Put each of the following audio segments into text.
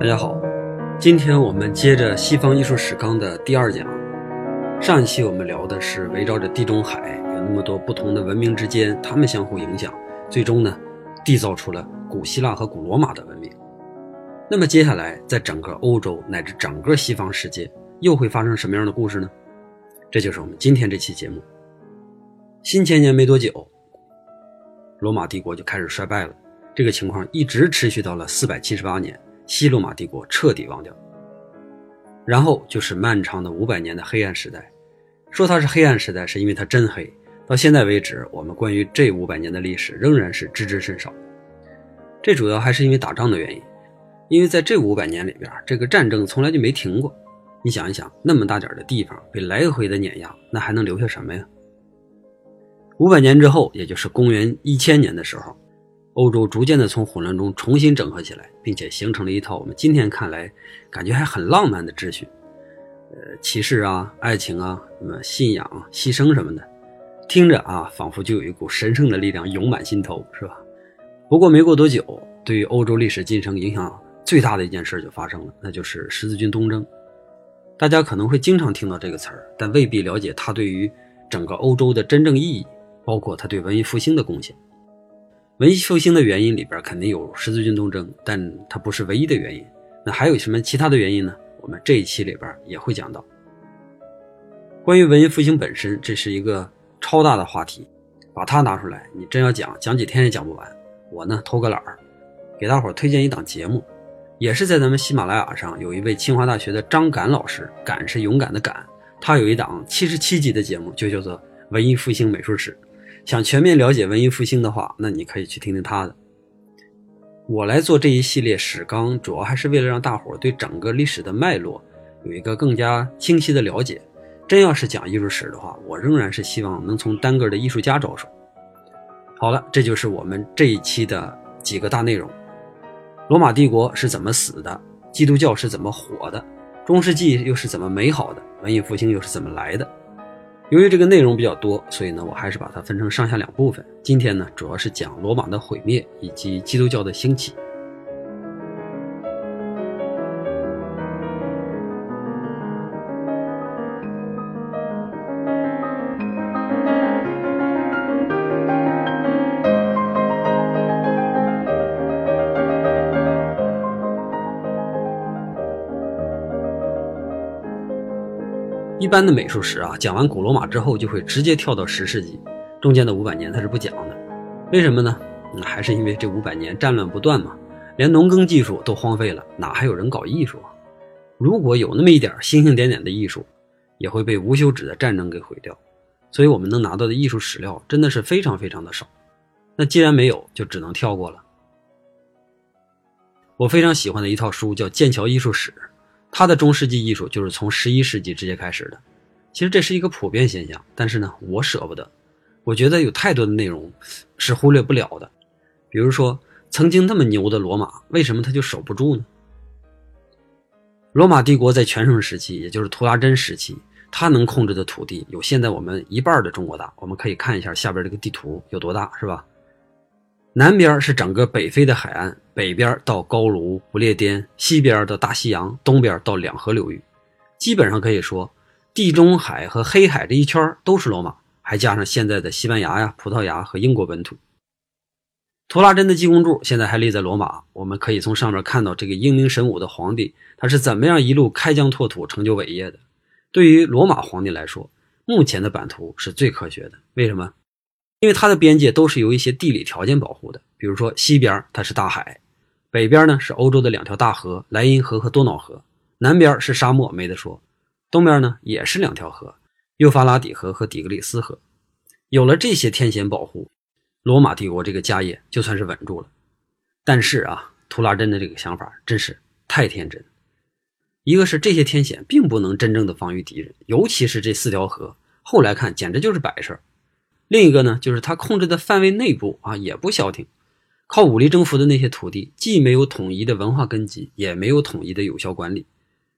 大家好，今天我们接着西方艺术史纲的第二讲。上一期我们聊的是围绕着地中海有那么多不同的文明之间，他们相互影响，最终呢缔造出了古希腊和古罗马的文明。那么接下来在整个欧洲乃至整个西方世界又会发生什么样的故事呢？这就是我们今天这期节目。新千年没多久，罗马帝国就开始衰败了，这个情况一直持续到了478年，西罗马帝国彻底亡掉。然后就是漫长的500年的黑暗时代。说它是黑暗时代是因为它真黑，到现在为止我们关于这500年的历史仍然是知之甚少。这主要还是因为打仗的原因，因为在这500年里边，这个战争从来就没停过。你想一想，那么大点的地方被来回的碾压，那还能留下什么呀？500年之后，也就是公元1000年的时候，欧洲逐渐的从混乱中重新整合起来，并且形成了一套我们今天看来感觉还很浪漫的秩序。骑士啊，爱情啊，什么信仰啊，牺牲什么的，听着啊，仿佛就有一股神圣的力量涌满心头，是吧？不过没过多久，对于欧洲历史进程影响最大的一件事就发生了，那就是十字军东征。大家可能会经常听到这个词儿，但未必了解它对于整个欧洲的真正意义，包括它对文艺复兴的贡献。文艺复兴的原因里边肯定有十字军东征，但它不是唯一的原因。那还有什么其他的原因呢？我们这一期里边也会讲到。关于文艺复兴本身，这是一个超大的话题，把它拿出来，你真要讲几天也讲不完。我呢，偷个懒儿，给大伙推荐一档节目，也是在咱们喜马拉雅上，有一位清华大学的张敢老师，敢是勇敢的敢，他有一档77集的节目，就叫做《文艺复兴美术史》。想全面了解文艺复兴的话，那你可以去听听他的。我来做这一系列史纲，主要还是为了让大伙对整个历史的脉络有一个更加清晰的了解。真要是讲艺术史的话，我仍然是希望能从单个的艺术家着手。好了，这就是我们这一期的几个大内容。罗马帝国是怎么死的？基督教是怎么火的？中世纪又是怎么美好的？文艺复兴又是怎么来的？由于这个内容比较多，所以呢，我还是把它分成上下两部分。今天呢，主要是讲罗马的毁灭以及基督教的兴起。一般的美术史啊，讲完古罗马之后就会直接跳到10世纪，中间的500年它是不讲的。为什么呢？还是因为这500年战乱不断嘛，连农耕技术都荒废了，哪还有人搞艺术啊？如果有那么一点星星点点的艺术，也会被无休止的战争给毁掉。所以我们能拿到的艺术史料真的是非常非常的少。那既然没有，就只能跳过了。我非常喜欢的一套书叫《剑桥艺术史》，它的中世纪艺术就是从11世纪直接开始的。其实这是一个普遍现象，但是呢，我舍不得。我觉得有太多的内容是忽略不了的。比如说，曾经那么牛的罗马，为什么它就守不住呢？罗马帝国在全盛时期，也就是图拉真时期，它能控制的土地有现在我们一半的中国大。我们可以看一下下边这个地图有多大，是吧？南边是整个北非的海岸，北边到高卢、不列颠，西边到大西洋，东边到两河流域。基本上可以说，地中海和黑海这一圈都是罗马，还加上现在的西班牙呀、葡萄牙和英国本土。图拉真的济公柱现在还立在罗马，我们可以从上面看到这个英明神武的皇帝，他是怎么样一路开疆拓土成就伟业的。对于罗马皇帝来说，目前的版图是最科学的。为什么？因为它的边界都是由一些地理条件保护的，比如说西边它是大海，北边呢是欧洲的两条大河，莱茵河和多瑙河，南边是沙漠，没得说，东边呢也是两条河，幼发拉底河和底格里斯河。有了这些天险保护，罗马帝国这个家业就算是稳住了。但是啊，图拉真的这个想法真是太天真。一个是这些天险并不能真正的防御敌人，尤其是这四条河，后来看简直就是摆设。另一个呢，就是他控制的范围内部啊也不消停，靠武力征服的那些土地既没有统一的文化根基，也没有统一的有效管理。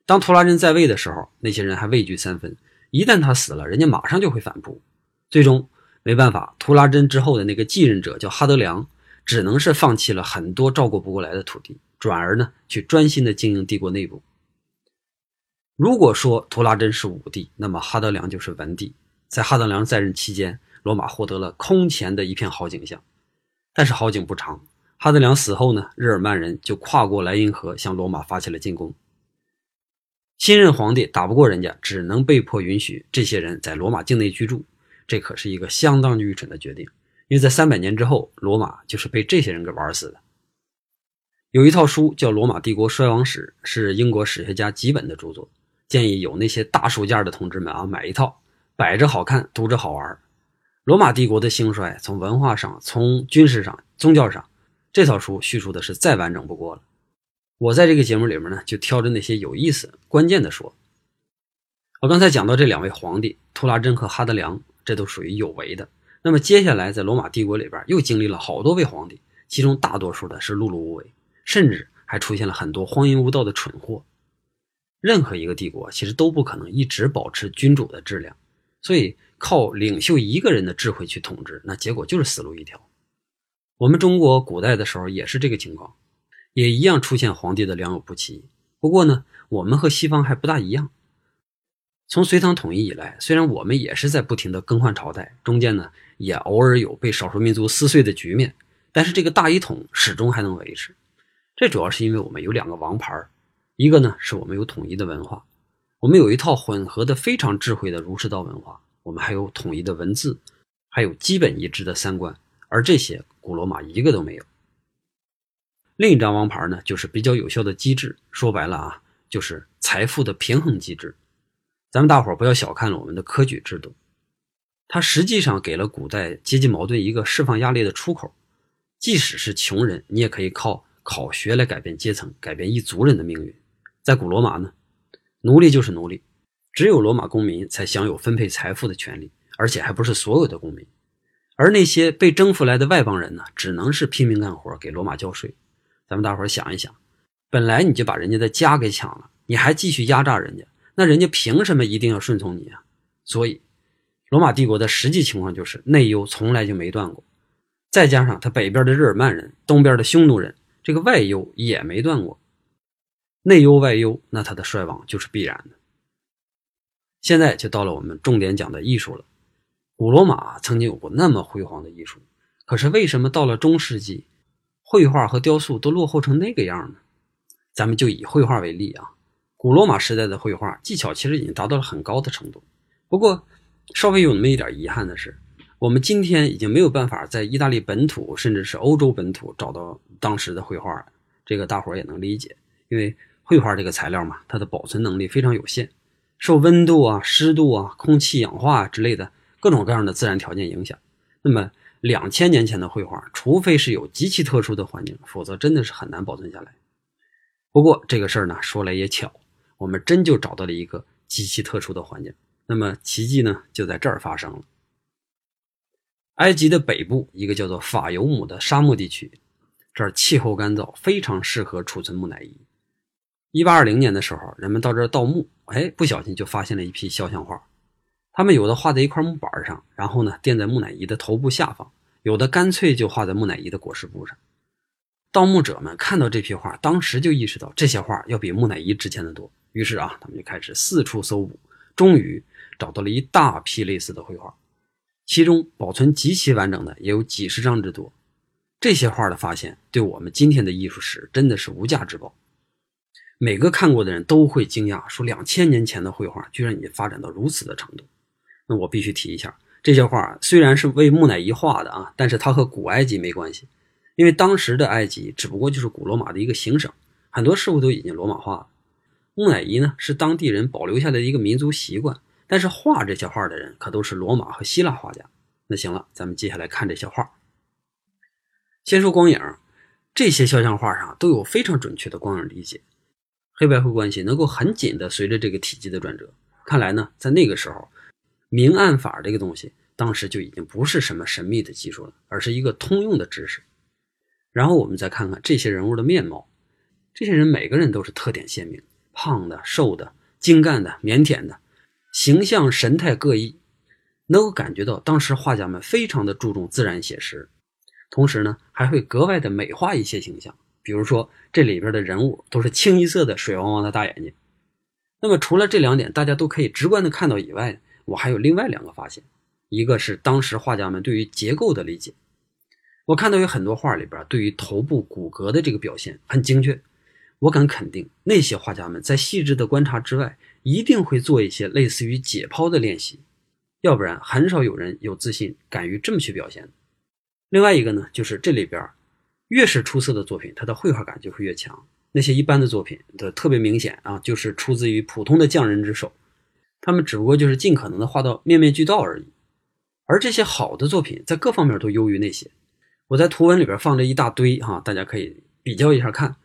当图拉真在位的时候，那些人还畏惧三分，一旦他死了，人家马上就会反扑。最终没办法，图拉真之后的那个继任者叫哈德良，只能是放弃了很多照顾不过来的土地，转而呢去专心的经营帝国内部。如果说图拉真是武帝，那么哈德良就是文帝。在哈德良在任期间，罗马获得了空前的一片好景象，但是好景不长。哈德良死后呢，日耳曼人就跨过莱茵河向罗马发起了进攻。新任皇帝打不过人家，只能被迫允许这些人在罗马境内居住，这可是一个相当愚蠢的决定，因为在300年之后，罗马就是被这些人给玩死的。有一套书叫《罗马帝国衰亡史》，是英国史学家吉本的著作，建议有那些大书架的同志们啊，买一套，摆着好看，读着好玩。罗马帝国的兴衰，从文化上，从军事上，宗教上，这套书叙述的是再完整不过了。我在这个节目里面呢，就挑着那些有意思关键的说。我刚才讲到这两位皇帝图拉真和哈德良，这都属于有为的。那么接下来在罗马帝国里边又经历了好多位皇帝，其中大多数的是碌碌无为，甚至还出现了很多荒淫无道的蠢货。任何一个帝国其实都不可能一直保持君主的质量，所以靠领袖一个人的智慧去统治，那结果就是死路一条。我们中国古代的时候也是这个情况，也一样出现皇帝的良莠不齐。不过呢，我们和西方还不大一样。从隋唐统一以来，虽然我们也是在不停的更换朝代，中间呢也偶尔有被少数民族撕碎的局面，但是这个大一统始终还能维持。这主要是因为我们有两个王牌，一个呢是我们有统一的文化，我们有一套混合的非常智慧的儒释道文化，我们还有统一的文字，还有基本一致的三观，而这些古罗马一个都没有。另一张王牌呢，就是比较有效的机制，说白了啊，就是财富的平衡机制。咱们大伙儿不要小看了我们的科举制度，它实际上给了古代阶级矛盾一个释放压力的出口。即使是穷人，你也可以靠考学来改变阶层，改变一族人的命运。在古罗马呢，奴隶就是奴隶，只有罗马公民才享有分配财富的权利，而且还不是所有的公民。而那些被征服来的外邦人呢，只能是拼命干活，给罗马交税。咱们大伙儿想一想，本来你就把人家的家给抢了，你还继续压榨人家，那人家凭什么一定要顺从你啊？所以罗马帝国的实际情况就是内忧从来就没断过，再加上他北边的日耳曼人，东边的匈奴人，这个外忧也没断过。内忧外忧，那他的衰亡就是必然的。现在就到了我们重点讲的艺术了。古罗马曾经有过那么辉煌的艺术，可是为什么到了中世纪，绘画和雕塑都落后成那个样呢？咱们就以绘画为例啊，古罗马时代的绘画技巧其实已经达到了很高的程度。不过稍微有那么一点遗憾的是，我们今天已经没有办法在意大利本土甚至是欧洲本土找到当时的绘画，这个大伙也能理解，因为绘画这个材料嘛，它的保存能力非常有限，受温度啊、湿度啊、空气氧化之类的各种各样的自然条件影响。那么2000年前的绘画，除非是有极其特殊的环境，否则真的是很难保存下来。不过这个事儿呢，说来也巧，我们真就找到了一个极其特殊的环境，那么奇迹呢就在这儿发生了。埃及的北部一个叫做法尤姆的沙漠地区，这儿气候干燥，非常适合储存木乃伊。1820年的时候，人们到这儿盗墓，不小心就发现了一批肖像画。他们有的画在一块木板上，然后呢垫在木乃伊的头部下方，有的干脆就画在木乃伊的裹尸布上。盗墓者们看到这批画，当时就意识到这些画要比木乃伊值钱的多，于是啊，他们就开始四处搜捕，终于找到了一大批类似的绘画，其中保存极其完整的也有几十张之多。这些画的发现对我们今天的艺术史真的是无价之宝。每个看过的人都会惊讶，说2000年前的绘画居然已经发展到如此的程度。那我必须提一下，这些画虽然是为木乃伊画的啊，但是它和古埃及没关系，因为当时的埃及只不过就是古罗马的一个行省，很多事物都已经罗马化了。木乃伊呢是当地人保留下来的一个民族习惯，但是画这些画的人可都是罗马和希腊画家。那行了，咱们接下来看这些画。先说光影，这些肖像画上都有非常准确的光影理解，黑白灰关系能够很紧的随着这个体积的转折。看来呢，在那个时候，明暗法这个东西当时就已经不是什么神秘的技术了，而是一个通用的知识。然后我们再看看这些人物的面貌，这些人每个人都是特点鲜明，胖的、瘦的、精干的、腼腆的，形象神态各异，能够感觉到当时画家们非常的注重自然写实，同时呢还会格外的美化一些形象，比如说这里边的人物都是清一色的水汪汪的大眼睛。那么除了这两点大家都可以直观的看到以外，我还有另外两个发现，一个是当时画家们对于结构的理解。我看到有很多画里边对于头部骨骼的这个表现很精确，我敢肯定那些画家们在细致的观察之外一定会做一些类似于解剖的练习，要不然很少有人有自信敢于这么去表现。另外一个呢，就是这里边越是出色的作品它的绘画感就会越强，那些一般的作品的特别明显啊，就是出自于普通的匠人之手，他们只不过就是尽可能的画到面面俱到而已。而这些好的作品在各方面都优于那些，我在图文里边放着一大堆啊，大家可以比较一下看。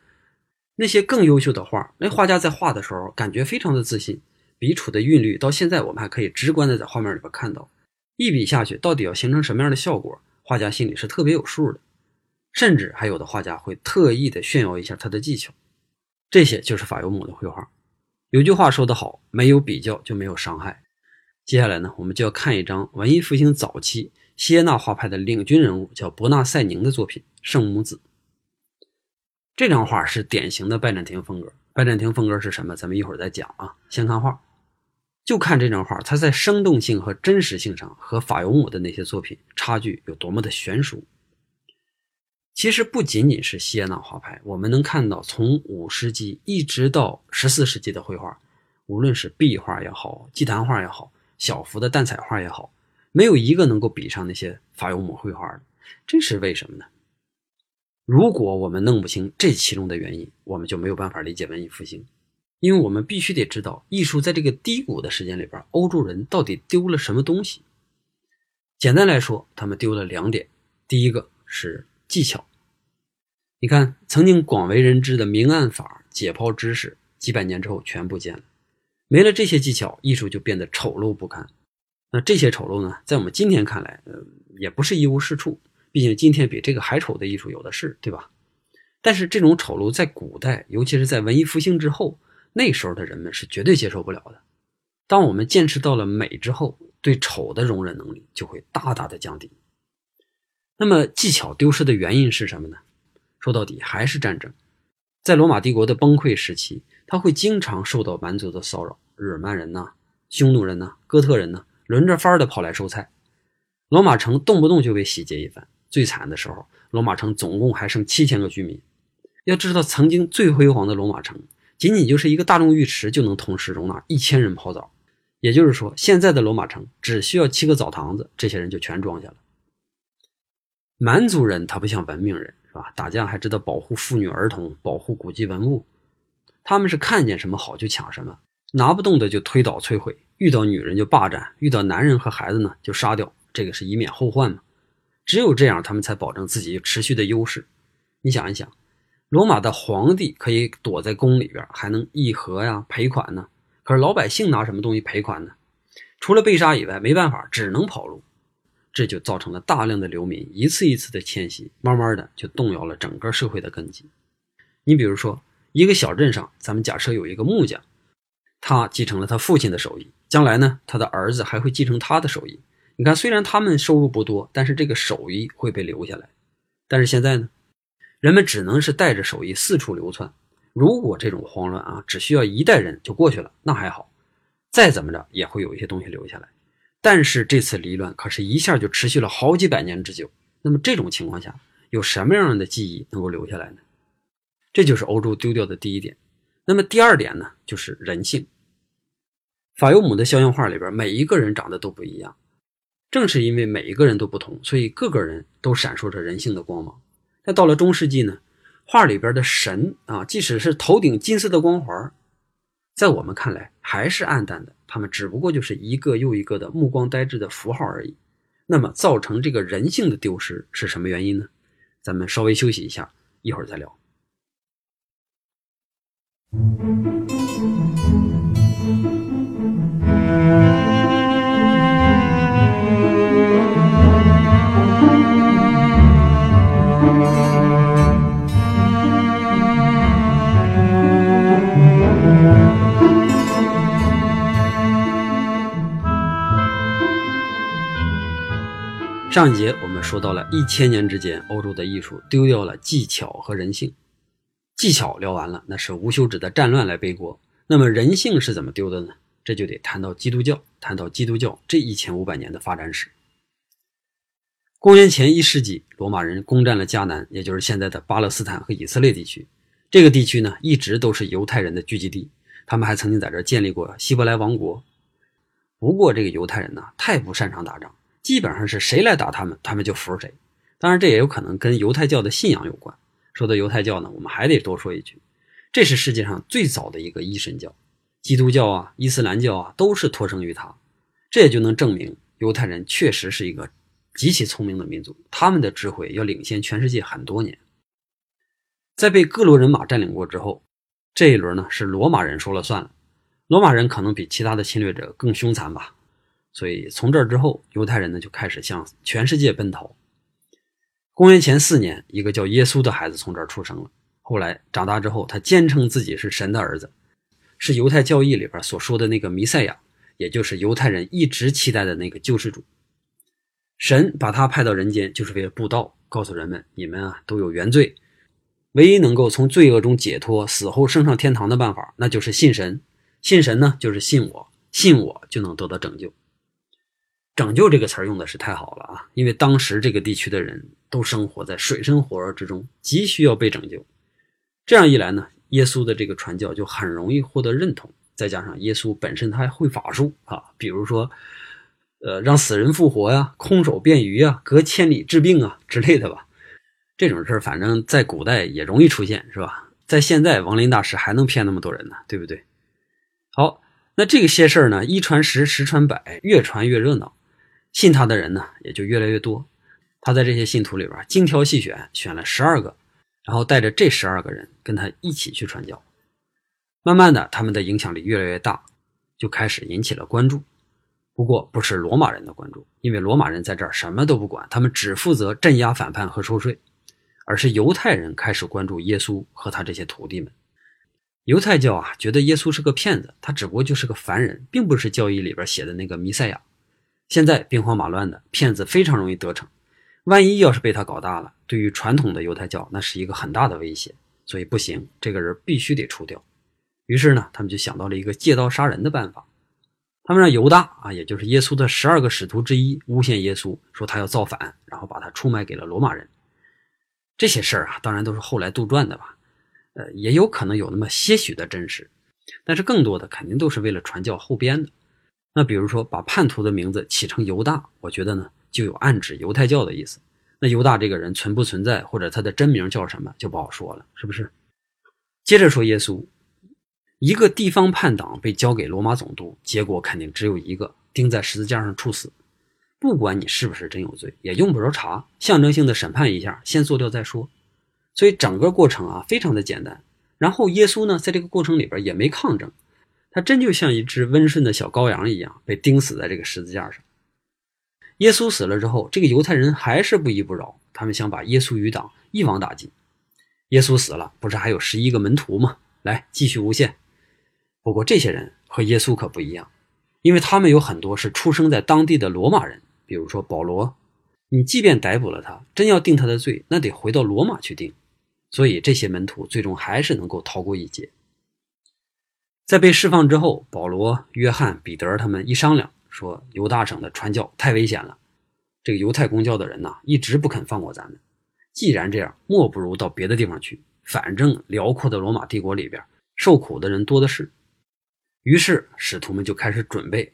那些更优秀的画，那画家在画的时候感觉非常的自信，笔触的韵律到现在我们还可以直观的在画面里边看到，一笔下去到底要形成什么样的效果，画家心里是特别有数的，甚至还有的画家会特意的炫耀一下他的技巧。这些就是法尤姆的绘画。有句话说得好，没有比较就没有伤害。接下来呢，我们就要看一张文艺复兴早期希耶纳画派的领军人物叫伯纳塞宁的作品《圣母子》。这张画是典型的拜占庭风格，拜占庭风格是什么咱们一会儿再讲啊，先看画。就看这张画，它在生动性和真实性上和法尤姆的那些作品差距有多么的悬殊。其实不仅仅是希耶纳画派，我们能看到从5世纪一直到14世纪的绘画，无论是壁画也好，祭坛画也好，小幅的淡彩画也好，没有一个能够比上那些法尤姆绘画的。这是为什么呢？如果我们弄不清这其中的原因，我们就没有办法理解文艺复兴。因为我们必须得知道艺术在这个低谷的时间里边，欧洲人到底丢了什么东西。简单来说，他们丢了两点。第一个是技巧。你看曾经广为人知的明暗法、解剖知识，几百年之后全不见了。没了这些技巧，艺术就变得丑陋不堪。那这些丑陋呢，在我们今天看来也不是一无是处，毕竟今天比这个还丑的艺术有的是，对吧？但是这种丑陋在古代，尤其是在文艺复兴之后，那时候的人们是绝对接受不了的。当我们见识到了美之后，对丑的容忍能力就会大大的降低。那么技巧丢失的原因是什么呢？说到底还是战争。在罗马帝国的崩溃时期，他会经常受到蛮族的骚扰，日耳曼人呐、匈奴人呐、哥特人呐、轮着番的跑来收菜。罗马城动不动就被洗劫一番，最惨的时候罗马城总共还剩7000个居民。要知道曾经最辉煌的罗马城，仅仅就是一个大众浴池就能同时容纳1000人泡澡。也就是说现在的罗马城只需要7个澡堂子，这些人就全装下了。蛮族人他不像文明人，是吧？打架还知道保护妇女儿童，保护古迹文物。他们是看见什么好就抢什么，拿不动的就推倒摧毁，遇到女人就霸占，遇到男人和孩子呢就杀掉，这个是以免后患嘛。只有这样他们才保证自己持续的优势。你想一想，罗马的皇帝可以躲在宫里边还能议和呀、赔款呢，可是老百姓拿什么东西赔款呢？除了被杀以外没办法，只能跑路。这就造成了大量的流民一次一次的迁徙，慢慢的就动摇了整个社会的根基。你比如说一个小镇上，咱们假设有一个木匠，他继承了他父亲的手艺，将来呢他的儿子还会继承他的手艺。你看虽然他们收入不多，但是这个手艺会被留下来。但是现在呢，人们只能是带着手艺四处流窜。如果这种慌乱啊只需要一代人就过去了，那还好，再怎么着也会有一些东西留下来。但是这次离乱可是一下就持续了好几百年之久，那么这种情况下有什么样的记忆能够留下来呢？这就是欧洲丢掉的第一点。那么第二点呢，就是人性。法尤姆的肖像画里边每一个人长得都不一样，正是因为每一个人都不同，所以各个人都闪烁着人性的光芒。那到了中世纪呢，画里边的神啊，即使是头顶金色的光环，在我们看来还是暗淡的，他们只不过就是一个又一个的目光呆滞的符号而已。那么造成这个人性的丢失是什么原因呢？咱们稍微休息一下，一会儿再聊。上一节我们说到了1000年之间，欧洲的艺术丢掉了技巧和人性，技巧聊完了，那是无休止的战乱来背锅。那么人性是怎么丢的呢？这就得谈到基督教，谈到基督教这1500年的发展史。公元前1世纪，罗马人攻占了迦南，也就是现在的巴勒斯坦和以色列地区。这个地区呢，一直都是犹太人的聚集地，他们还曾经在这建立过希伯来王国。不过这个犹太人呢，太不擅长打仗，基本上是谁来打他们，他们就服谁。当然这也有可能跟犹太教的信仰有关。说到犹太教呢，我们还得多说一句，这是世界上最早的一个一神教，基督教啊、伊斯兰教啊，都是脱生于它。这也就能证明犹太人确实是一个极其聪明的民族，他们的智慧要领先全世界很多年。在被哥罗人马占领过之后，这一轮呢是罗马人说了算了。罗马人可能比其他的侵略者更凶残吧，所以从这儿之后，犹太人呢就开始向全世界奔逃。公元前4年，一个叫耶稣的孩子从这儿出生了。后来长大之后，他坚称自己是神的儿子，是犹太教义里边所说的那个弥赛亚，也就是犹太人一直期待的那个救世主。神把他派到人间，就是为了布道，告诉人们，你们啊都有原罪，唯一能够从罪恶中解脱，死后升上天堂的办法，那就是信神。信神呢，就是信我，信我就能得到拯救。拯救这个词儿用的是太好了啊，因为当时这个地区的人都生活在水深火热之中，急需要被拯救。这样一来呢，耶稣的这个传教就很容易获得认同，再加上耶稣本身他还会法术啊，比如说让死人复活呀，空手变鱼呀，隔千里治病啊之类的吧。这种事儿反正在古代也容易出现，是吧？在现在亡灵大师还能骗那么多人呢，对不对？好，那这些事儿呢，1传10，10传100，越传越热闹，信他的人呢也就越来越多。他在这些信徒里边精挑细选，选了12个，然后带着这12个人跟他一起去传教。慢慢的，他们的影响力越来越大，就开始引起了关注。不过不是罗马人的关注，因为罗马人在这儿什么都不管，他们只负责镇压反叛和收税，而是犹太人开始关注耶稣和他这些徒弟们。犹太教啊，觉得耶稣是个骗子，他只不过就是个凡人，并不是教义里边写的那个弥赛亚。现在兵荒马乱的，骗子非常容易得逞，万一要是被他搞大了，对于传统的犹太教那是一个很大的威胁，所以不行，这个人必须得除掉。于是呢，他们就想到了一个借刀杀人的办法。他们让犹大啊，也就是耶稣的12个使徒之一，诬陷耶稣，说他要造反，然后把他出卖给了罗马人。这些事儿啊，当然都是后来杜撰的吧，也有可能有那么些许的真实，但是更多的肯定都是为了传教后编的。那比如说把叛徒的名字起成犹大，我觉得呢就有暗指犹太教的意思。那犹大这个人存不存在，或者他的真名叫什么，就不好说了，是不是？接着说耶稣。一个地方叛党被交给罗马总督，结果肯定只有一个，钉在十字架上处死。不管你是不是真有罪，也用不着查，象征性的审判一下，先做掉再说。所以整个过程啊，非常的简单。然后耶稣呢，在这个过程里边也没抗争，他真就像一只温顺的小羔羊一样，被钉死在这个十字架上。耶稣死了之后，这个犹太人还是不依不饶，他们想把耶稣与党一网打尽。耶稣死了，不是还有11个门徒吗？来，继续无限。不过这些人和耶稣可不一样，因为他们有很多是出生在当地的罗马人，比如说保罗，你即便逮捕了他，真要定他的罪，那得回到罗马去定。所以这些门徒最终还是能够逃过一劫。在被释放之后，保罗、约翰、彼得他们一商量，说犹大省的传教太危险了，这个犹太公教的人呢，一直不肯放过咱们，既然这样，莫不如到别的地方去，反正辽阔的罗马帝国里边受苦的人多的是。于是使徒们就开始准备，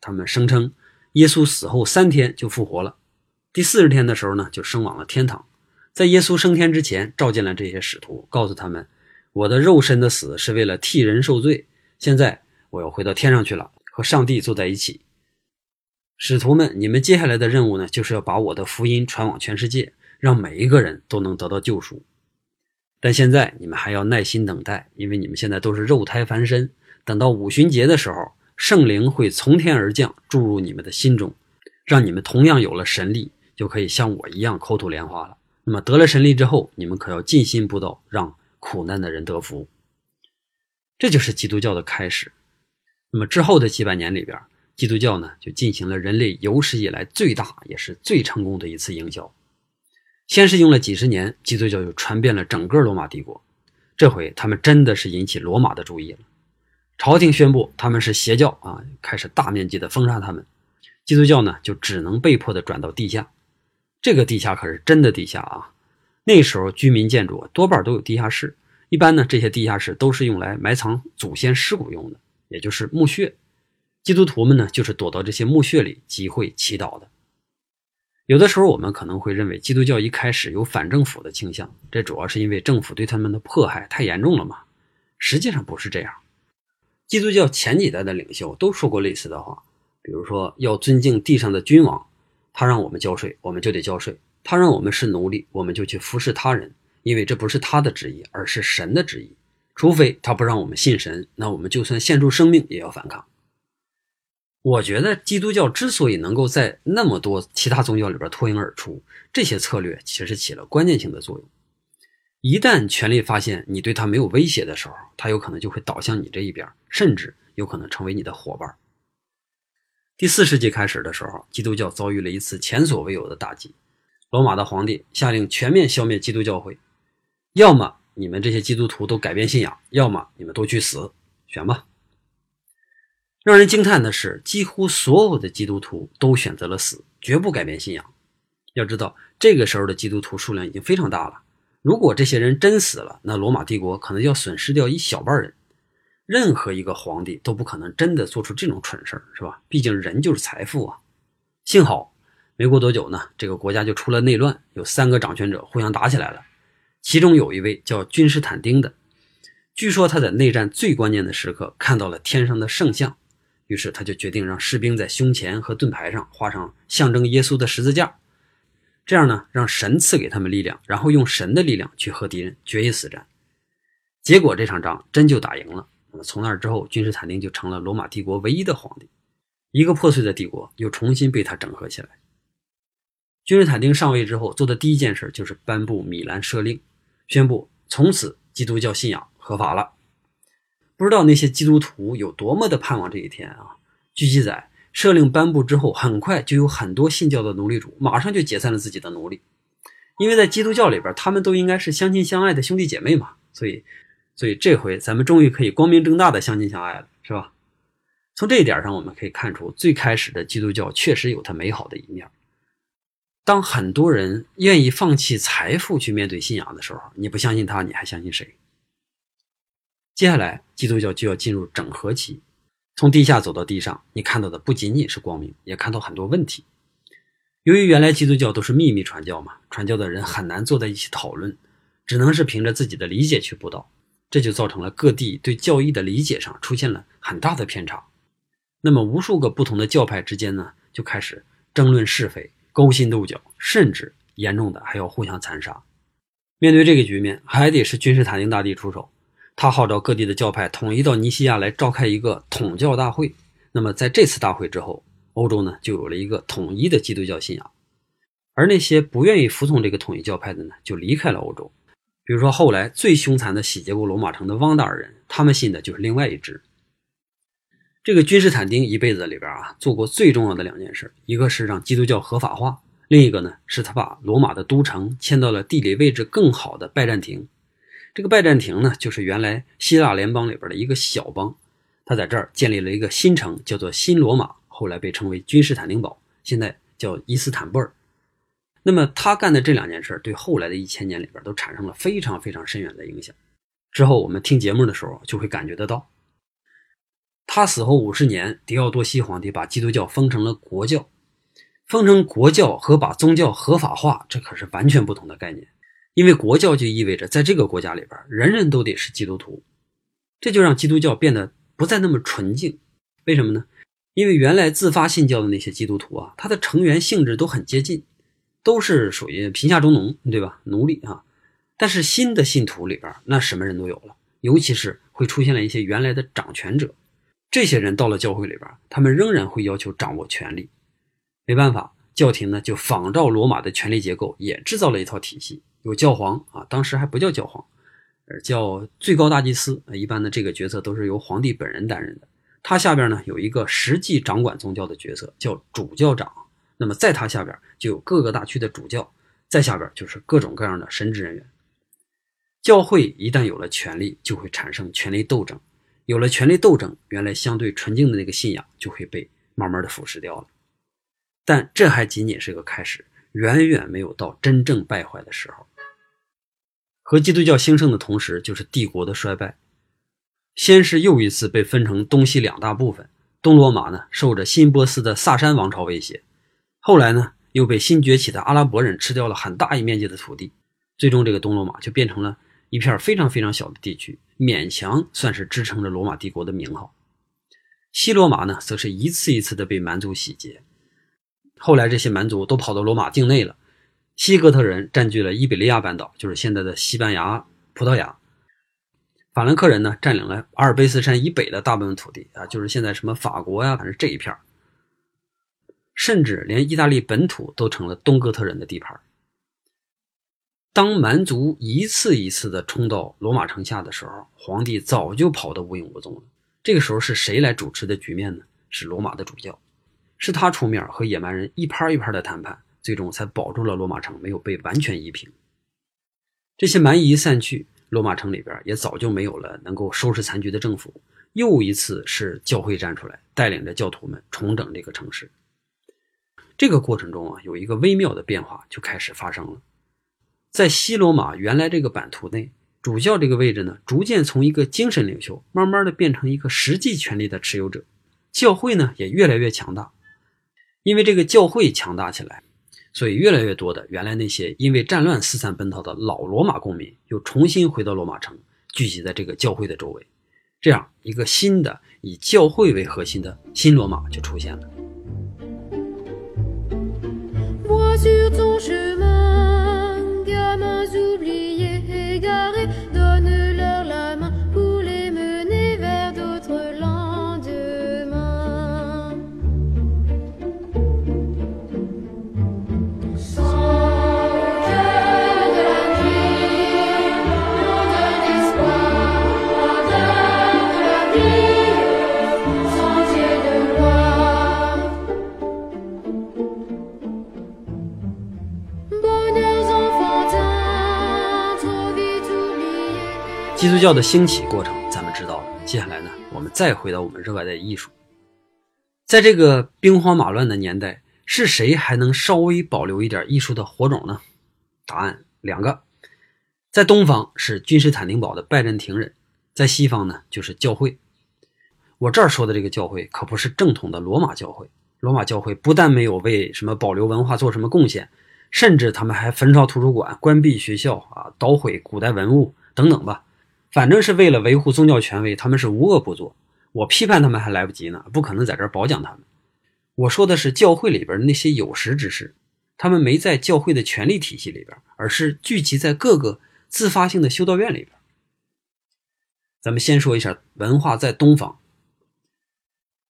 他们声称耶稣死后3天就复活了，第40天的时候呢，就升往了天堂。在耶稣升天之前，召见了这些使徒，告诉他们，我的肉身的死是为了替人受罪，现在我要回到天上去了，和上帝坐在一起。使徒们，你们接下来的任务呢，就是要把我的福音传往全世界，让每一个人都能得到救赎。但现在你们还要耐心等待，因为你们现在都是肉胎凡身，等到5旬节的时候，圣灵会从天而降，注入你们的心中，让你们同样有了神力，就可以像我一样口吐莲花了。那么得了神力之后，你们可要尽心布道，让苦难的人得福。这就是基督教的开始。那么之后的几百年里边，基督教呢就进行了人类有史以来最大也是最成功的一次营销。先是用了几十年，基督教就传遍了整个罗马帝国。这回他们真的是引起罗马的注意了。朝廷宣布他们是邪教啊，开始大面积的封杀他们。基督教呢，就只能被迫的转到地下。这个地下可是真的地下啊！那时候居民建筑多半都有地下室，一般呢这些地下室都是用来埋藏祖先尸骨用的，也就是墓穴。基督徒们呢，就是躲到这些墓穴里集会祈祷的。有的时候我们可能会认为基督教一开始有反政府的倾向，这主要是因为政府对他们的迫害太严重了嘛。实际上不是这样。基督教前几代的领袖都说过类似的话，比如说要尊敬地上的君王，他让我们交税我们就得交税，他让我们是奴隶我们就去服侍他人，因为这不是他的旨意而是神的旨意，除非他不让我们信神，那我们就算献出生命也要反抗。我觉得基督教之所以能够在那么多其他宗教里边脱颖而出，这些策略其实起了关键性的作用。一旦权力发现你对他没有威胁的时候，他有可能就会倒向你这一边，甚至有可能成为你的伙伴。第四世纪开始的时候，基督教遭遇了一次前所未有的打击。罗马的皇帝下令全面消灭基督教会，要么你们这些基督徒都改变信仰，要么你们都去死，选吧。让人惊叹的是，几乎所有的基督徒都选择了死，绝不改变信仰。要知道，这个时候的基督徒数量已经非常大了，如果这些人真死了，那罗马帝国可能要损失掉一小半人。任何一个皇帝都不可能真的做出这种蠢事儿，是吧？毕竟人就是财富啊。幸好没过多久呢，这个国家就出了内乱，有三个掌权者互相打起来了。其中有一位叫君士坦丁的，据说他在内战最关键的时刻看到了天上的圣像，于是他就决定让士兵在胸前和盾牌上画上象征耶稣的十字架，这样呢让神赐给他们力量，然后用神的力量去和敌人决一死战。结果这场仗真就打赢了。那么从那之后，君士坦丁就成了罗马帝国唯一的皇帝，一个破碎的帝国又重新被他整合起来。君士坦丁上位之后做的第一件事就是颁布米兰赦令，宣布从此基督教信仰合法了。不知道那些基督徒有多么的盼望这一天啊！据记载，赦令颁布之后，很快就有很多信教的奴隶主马上就解散了自己的奴隶，因为在基督教里边他们都应该是相亲相爱的兄弟姐妹嘛，所以这回咱们终于可以光明正大的相亲相爱了，是吧？从这一点上我们可以看出，最开始的基督教确实有它美好的一面。当很多人愿意放弃财富去面对信仰的时候，你不相信他你还相信谁？接下来基督教就要进入整合期，从地下走到地上，你看到的不仅仅是光明，也看到很多问题。由于原来基督教都是秘密传教嘛，传教的人很难坐在一起讨论，只能是凭着自己的理解去布道，这就造成了各地对教义的理解上出现了很大的偏差。那么无数个不同的教派之间呢，就开始争论是非，勾心斗角，甚至严重的还要互相残杀。面对这个局面，还得是君士坦丁大帝出手，他号召各地的教派统一到尼西亚来召开一个统教大会。那么在这次大会之后，欧洲呢就有了一个统一的基督教信仰，而那些不愿意服从这个统一教派的呢，就离开了欧洲。比如说后来最凶残的洗劫过罗马城的汪达尔人，他们信的就是另外一支。这个君士坦丁一辈子里边啊，做过最重要的两件事，一个是让基督教合法化，另一个呢是他把罗马的都城迁到了地理位置更好的拜占庭。这个拜占庭呢，就是原来希腊联邦里边的一个小邦，他在这儿建立了一个新城，叫做新罗马，后来被称为君士坦丁堡，现在叫伊斯坦布尔。那么他干的这两件事对后来的1000年里边都产生了非常非常深远的影响，之后我们听节目的时候就会感觉得到。他死后50年，狄奥多西皇帝把基督教封成了国教。封成国教和把宗教合法化，这可是完全不同的概念，因为国教就意味着在这个国家里边人人都得是基督徒，这就让基督教变得不再那么纯净。为什么呢？因为原来自发信教的那些基督徒啊，他的成员性质都很接近，都是属于贫下中农，对吧？奴隶啊。但是新的信徒里边，那什么人都有了，尤其是会出现了一些原来的掌权者。这些人到了教会里边，他们仍然会要求掌握权力。没办法，教廷呢就仿照罗马的权力结构，也制造了一套体系，有教皇啊，当时还不叫教皇，而叫最高大祭司。一般的这个角色都是由皇帝本人担任的。他下边呢有一个实际掌管宗教的角色，叫主教长。那么在他下边就有各个大区的主教，在下边就是各种各样的神职人员。教会一旦有了权力，就会产生权力斗争。有了权力斗争，原来相对纯净的那个信仰就会被慢慢的腐蚀掉了。但这还仅仅是个开始，远远没有到真正败坏的时候。和基督教兴盛的同时，就是帝国的衰败。先是又一次被分成东西两大部分，东罗马呢受着新波斯的萨珊王朝威胁，后来呢又被新崛起的阿拉伯人吃掉了很大一面积的土地，最终这个东罗马就变成了一片非常非常小的地区，勉强算是支撑着罗马帝国的名号。西罗马呢则是一次一次的被蛮族洗劫，后来这些蛮族都跑到罗马境内了，西哥特人占据了伊比利亚半岛，就是现在的西班牙、葡萄牙。法兰克人呢占领了阿尔卑斯山以北的大部分土地啊，就是现在什么法国呀，反正这一片。甚至连意大利本土都成了东哥特人的地盘。当蛮族一次一次的冲到罗马城下的时候，皇帝早就跑得无影无踪了。这个时候是谁来主持的局面呢？是罗马的主教，是他出面和野蛮人一拍一拍的谈判，最终才保住了罗马城没有被完全夷平。这些蛮夷散去，罗马城里边也早就没有了能够收拾残局的政府，又一次是教会站出来，带领着教徒们重整这个城市。这个过程中啊，有一个微妙的变化就开始发生了。在西罗马原来这个版图内，主教这个位置呢，逐渐从一个精神领袖慢慢的变成一个实际权力的持有者，教会呢也越来越强大。因为这个教会强大起来，所以越来越多的原来那些因为战乱四散奔逃的老罗马公民又重新回到罗马城，聚集在这个教会的周围，这样一个新的以教会为核心的新罗马就出现了。基督教的兴起过程咱们知道了，接下来呢，我们再回到我们热爱的艺术。在这个兵荒马乱的年代，是谁还能稍微保留一点艺术的火种呢？答案两个，在东方是君士坦丁堡的拜占庭人，在西方呢就是教会。我这儿说的这个教会可不是正统的罗马教会，罗马教会不但没有为什么保留文化做什么贡献，甚至他们还焚烧图书馆、关闭学校啊，捣毁古代文物等等吧。反正是为了维护宗教权威，他们是无恶不作，我批判他们还来不及呢，不可能在这儿褒奖他们。我说的是教会里边的那些有识之士，他们没在教会的权力体系里边，而是聚集在各个自发性的修道院里边。咱们先说一下文化在东方。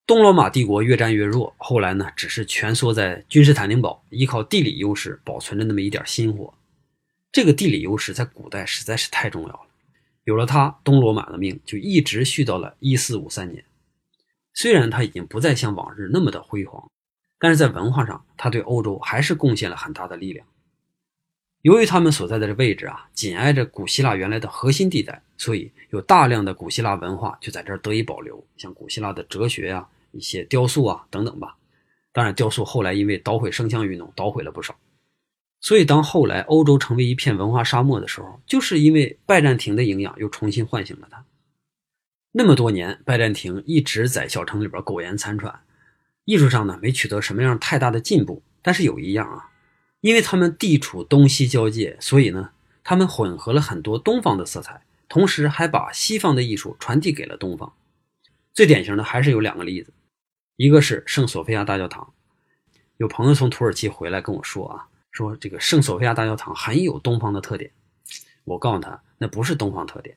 东罗马帝国越战越弱，后来呢，只是蜷缩在君士坦丁堡，依靠地理优势保存着那么一点薪火。这个地理优势在古代实在是太重要了。有了它，东罗马的命就一直续到了1453年。虽然它已经不再像往日那么的辉煌，但是在文化上，它对欧洲还是贡献了很大的力量。由于他们所在的位置啊，紧挨着古希腊原来的核心地带，所以有大量的古希腊文化就在这儿得以保留，像古希腊的哲学啊、一些雕塑啊等等吧。当然，雕塑后来因为捣毁圣像运动，捣毁了不少。所以当后来欧洲成为一片文化沙漠的时候，就是因为拜占庭的营养又重新唤醒了它。那么多年，拜占庭一直在小城里边苟延残喘，艺术上呢没取得什么样太大的进步，但是有一样啊，因为他们地处东西交界，所以呢他们混合了很多东方的色彩，同时还把西方的艺术传递给了东方。最典型的还是有两个例子，一个是圣索菲亚大教堂。有朋友从土耳其回来跟我说啊，说这个圣索菲亚大教堂很有东方的特点，我告诉他那不是东方特点，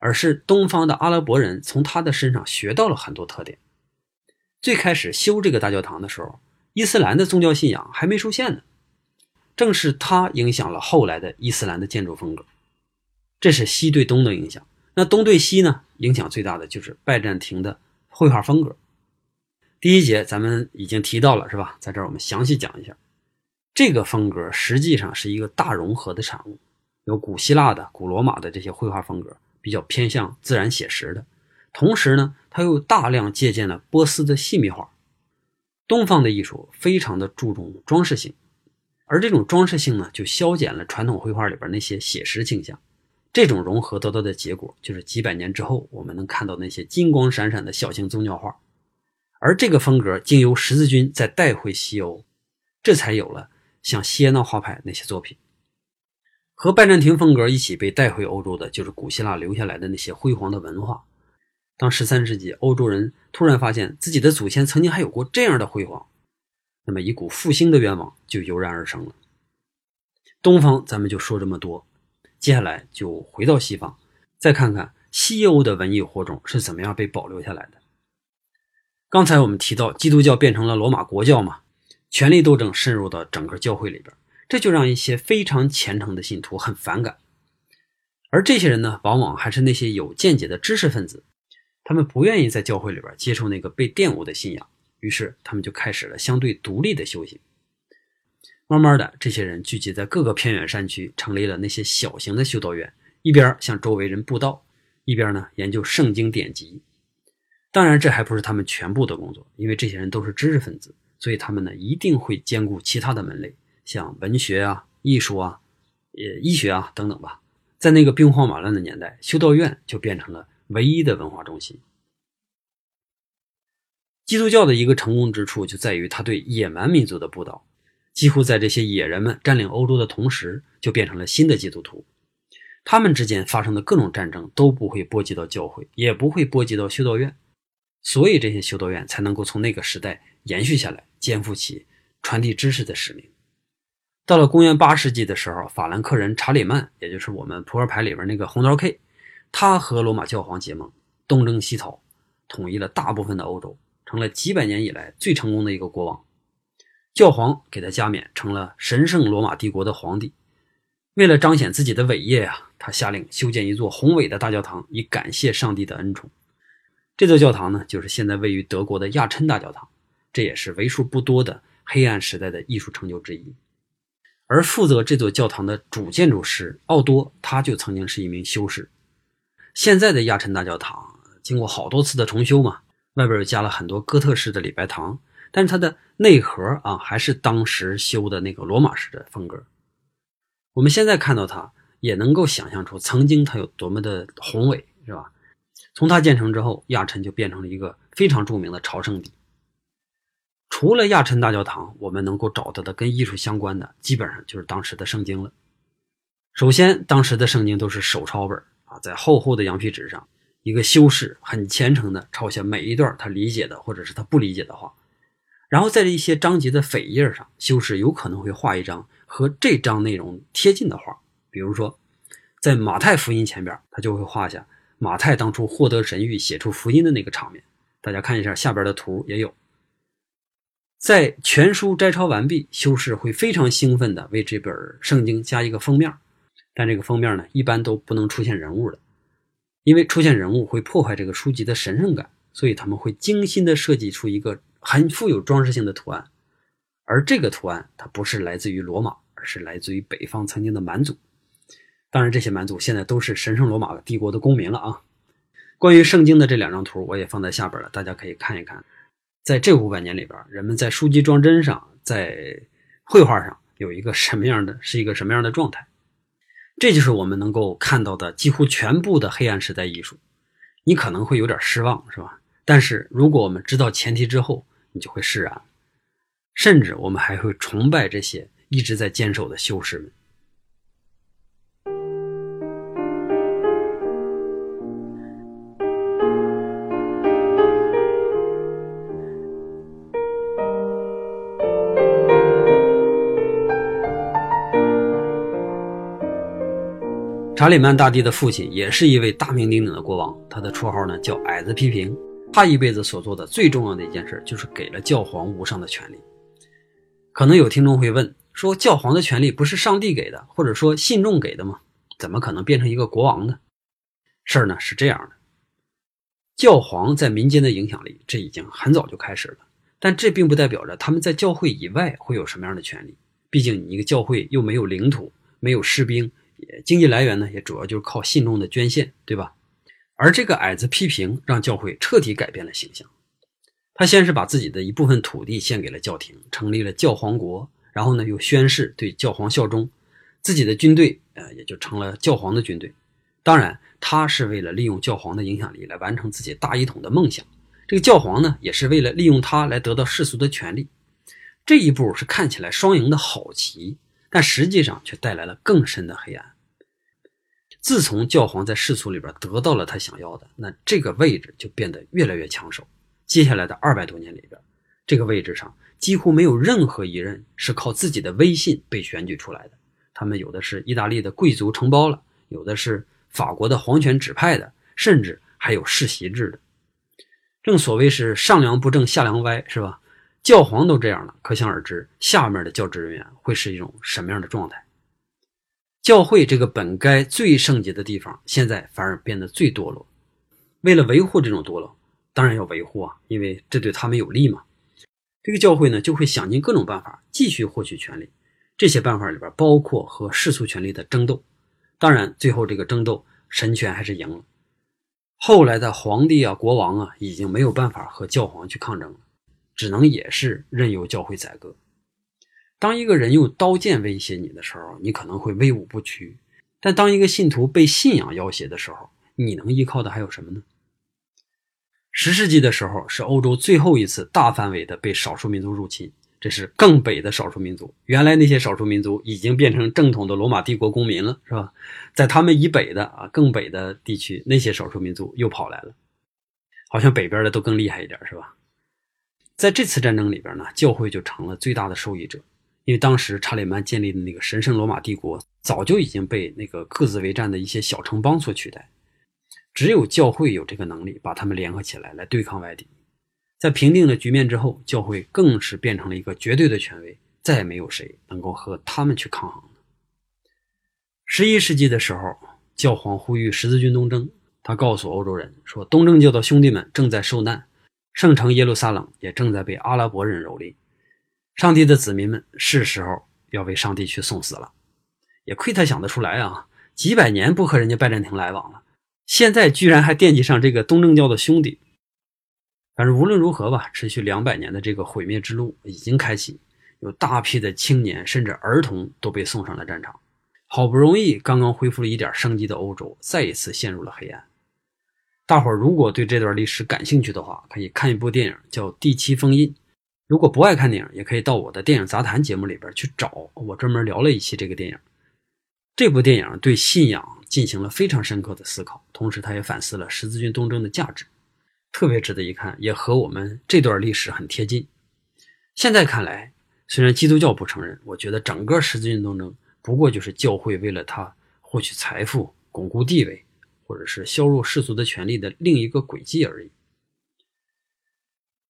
而是东方的阿拉伯人从他的身上学到了很多特点。最开始修这个大教堂的时候，伊斯兰的宗教信仰还没出现呢，正是它影响了后来的伊斯兰的建筑风格。这是西对东的影响，那东对西呢，影响最大的就是拜占庭的绘画风格。第一节咱们已经提到了是吧，在这儿我们详细讲一下。这个风格实际上是一个大融合的产物，有古希腊的、古罗马的这些绘画风格，比较偏向自然写实的。同时呢，它又大量借鉴了波斯的细密画。东方的艺术非常的注重装饰性，而这种装饰性呢，就消减了传统绘画里边那些写实倾向。这种融合得到的结果，就是几百年之后我们能看到那些金光闪闪的小型宗教画。而这个风格经由十字军再带回西欧，这才有了像锡耶纳画派那些作品。和拜占庭风格一起被带回欧洲的，就是古希腊留下来的那些辉煌的文化。当13世纪欧洲人突然发现自己的祖先曾经还有过这样的辉煌，那么一股复兴的愿望就油然而生了。东方咱们就说这么多，接下来就回到西方，再看看西欧的文艺火种是怎么样被保留下来的。刚才我们提到基督教变成了罗马国教嘛，权力斗争渗入到整个教会里边，这就让一些非常虔诚的信徒很反感。而这些人呢，往往还是那些有见解的知识分子，他们不愿意在教会里边接受那个被玷污的信仰，于是他们就开始了相对独立的修行。慢慢的，这些人聚集在各个偏远山区，成立了那些小型的修道院，一边向周围人布道，一边呢研究圣经典籍。当然这还不是他们全部的工作，因为这些人都是知识分子，所以他们呢一定会兼顾其他的门类，像文学啊、艺术啊、医学啊等等吧。在那个兵荒马乱的年代，修道院就变成了唯一的文化中心。基督教的一个成功之处就在于他对野蛮民族的布道，几乎在这些野人们占领欧洲的同时，就变成了新的基督徒。他们之间发生的各种战争都不会波及到教会，也不会波及到修道院，所以这些修道院才能够从那个时代延续下来，肩负起传递知识的使命。到了公元8世纪的时候，法兰克人查理曼，也就是我们扑克牌里边那个红桃 K，他和罗马教皇结盟，东征西讨，统一了大部分的欧洲，成了几百年以来最成功的一个国王。教皇给他加冕，成了神圣罗马帝国的皇帝。为了彰显自己的伟业啊，他下令修建一座宏伟的大教堂，以感谢上帝的恩宠。这座教堂呢，就是现在位于德国的亚琛大教堂，这也是为数不多的黑暗时代的艺术成就之一。而负责这座教堂的主建筑师奥多，他就曾经是一名修士。现在的亚琛大教堂经过好多次的重修嘛，外边又加了很多哥特式的礼拜堂，但是它的内核啊，还是当时修的那个罗马式的风格。我们现在看到它，也能够想象出曾经它有多么的宏伟，是吧？从它建成之后，亚琛就变成了一个非常著名的朝圣地。除了亚琛大教堂，我们能够找到的跟艺术相关的，基本上就是当时的圣经了。首先，当时的圣经都是手抄本，在厚厚的羊皮纸上，一个修士很虔诚地抄下每一段他理解的或者是他不理解的话，然后在一些章节的扉页上，修士有可能会画一张和这章内容贴近的画。比如说在马太福音前边，他就会画下马太当初获得神谕写出福音的那个场面，大家看一下下边的图也有。在全书摘抄完毕，修士会非常兴奋地为这本圣经加一个封面，但这个封面呢，一般都不能出现人物的，因为出现人物会破坏这个书籍的神圣感，所以他们会精心的设计出一个很富有装饰性的图案。而这个图案它不是来自于罗马，而是来自于北方曾经的蛮族。当然这些蛮族现在都是神圣罗马帝国的公民了啊。关于圣经的这两张图我也放在下边了，大家可以看一看。在这500年里边，人们在书籍装帧上，在绘画上有一个什么样的，是一个什么样的状态。这就是我们能够看到的几乎全部的黑暗时代艺术。你可能会有点失望，是吧？但是如果我们知道前提之后，你就会释然，甚至我们还会崇拜这些一直在坚守的修士们。查理曼大帝的父亲也是一位大名鼎鼎的国王，他的绰号呢叫矮子批评。他一辈子所做的最重要的一件事，就是给了教皇无上的权力。可能有听众会问说，教皇的权力不是上帝给的，或者说信众给的吗？怎么可能变成一个国王呢？事儿呢是这样的，教皇在民间的影响力这已经很早就开始了，但这并不代表着他们在教会以外会有什么样的权利。毕竟你一个教会又没有领土，没有士兵，经济来源呢也主要就是靠信众的捐献，对吧？而这个矮子批评让教会彻底改变了形象。他先是把自己的一部分土地献给了教廷，成立了教皇国，然后呢又宣誓对教皇效忠，自己的军队也就成了教皇的军队。当然他是为了利用教皇的影响力来完成自己大一统的梦想，这个教皇呢也是为了利用他来得到世俗的权利。这一步是看起来双赢的好棋，但实际上却带来了更深的黑暗。自从教皇在世俗里边得到了他想要的，那这个位置就变得越来越抢手。接下来的200多年里边，这个位置上几乎没有任何一人是靠自己的威信被选举出来的，他们有的是意大利的贵族承包了，有的是法国的皇权指派的，甚至还有世袭制的。正所谓是上梁不正下梁歪，是吧？教皇都这样了，可想而知下面的教职人员会是一种什么样的状态。教会这个本该最圣洁的地方，现在反而变得最堕落。为了维护这种堕落，当然要维护啊，因为这对他们有利嘛。这个教会呢，就会想尽各种办法继续获取权力，这些办法里边包括和世俗权力的争斗。当然最后这个争斗神权还是赢了，后来的皇帝啊、国王啊已经没有办法和教皇去抗争了，只能也是任由教会宰割。当一个人用刀剑威胁你的时候，你可能会威武不屈，但当一个信徒被信仰要挟的时候，你能依靠的还有什么呢？10世纪的时候是欧洲最后一次大范围的被少数民族入侵，这是更北的少数民族，原来那些少数民族已经变成正统的罗马帝国公民了，是吧？在他们以北的更北的地区，那些少数民族又跑来了，好像北边的都更厉害一点，是吧？在这次战争里边呢，教会就成了最大的受益者，因为当时查理曼建立的那个神圣罗马帝国早就已经被那个各自为战的一些小城邦所取代，只有教会有这个能力把他们联合起来来对抗外敌。在平定了局面之后，教会更是变成了一个绝对的权威，再也没有谁能够和他们去抗衡了。11世纪的时候，教皇呼吁十字军东征，他告诉欧洲人说，东正教的兄弟们正在受难，圣城耶路撒冷也正在被阿拉伯人蹂躏，上帝的子民们是时候要为上帝去送死了。也亏他想得出来啊，几百年不和人家拜占庭来往了，现在居然还惦记上这个东正教的兄弟。反正无论如何吧，持续200年的这个毁灭之路已经开启，有大批的青年甚至儿童都被送上了战场。好不容易刚刚恢复了一点生机的欧洲，再一次陷入了黑暗。大伙儿如果对这段历史感兴趣的话，可以看一部电影叫《第七封印》。如果不爱看电影，也可以到我的电影杂谈节目里边去找，我专门聊了一期这个电影。这部电影对信仰进行了非常深刻的思考，同时它也反思了十字军东征的价值，特别值得一看，也和我们这段历史很贴近。现在看来，虽然基督教不承认，我觉得整个十字军东征不过就是教会为了他获取财富、巩固地位，或者是削弱世俗的权利的另一个轨迹而已。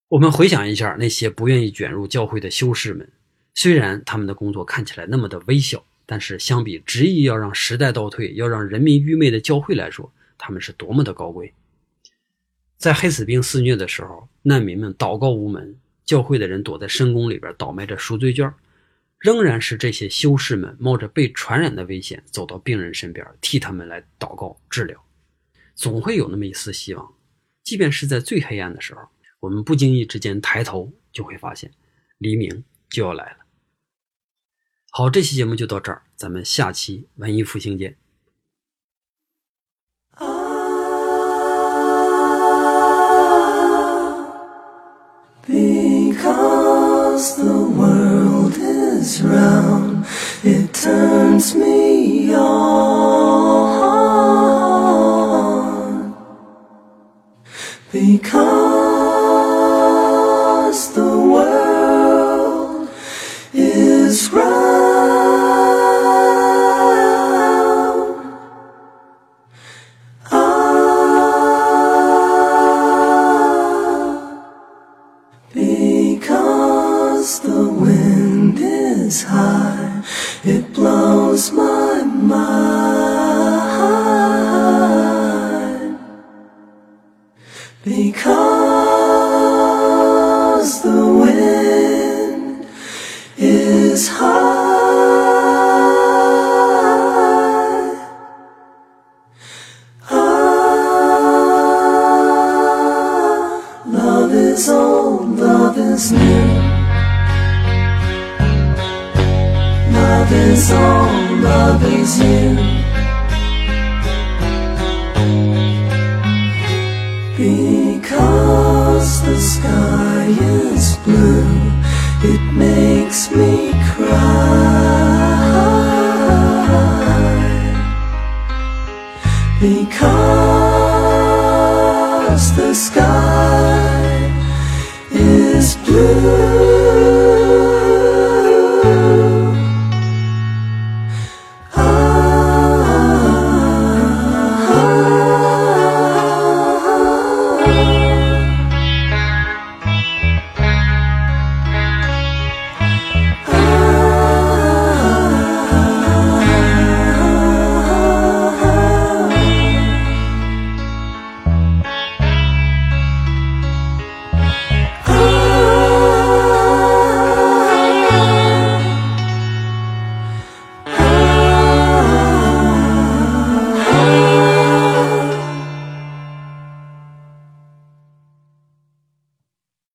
我们回想一下那些不愿意卷入教会的修士们，虽然他们的工作看起来那么的微小，但是相比执意要让时代倒退、要让人民愚昧的教会来说，他们是多么的高贵。在黑死病肆虐的时候，难民们祷告无门，教会的人躲在深宫里边倒卖着赎罪券，仍然是这些修士们冒着被传染的危险走到病人身边，替他们来祷告治疗。总会有那么一丝希望，即便是在最黑暗的时候，我们不经意之间抬头就会发现黎明就要来了。好，这期节目就到这儿，咱们下期文艺复兴见。Because the world is round, it turns me on. Because the world is round, because the wind is high, it blows my mind. Because the wind is high. 天上的北京，Because the sky is blue, it makes me cry. Because the sky is blue.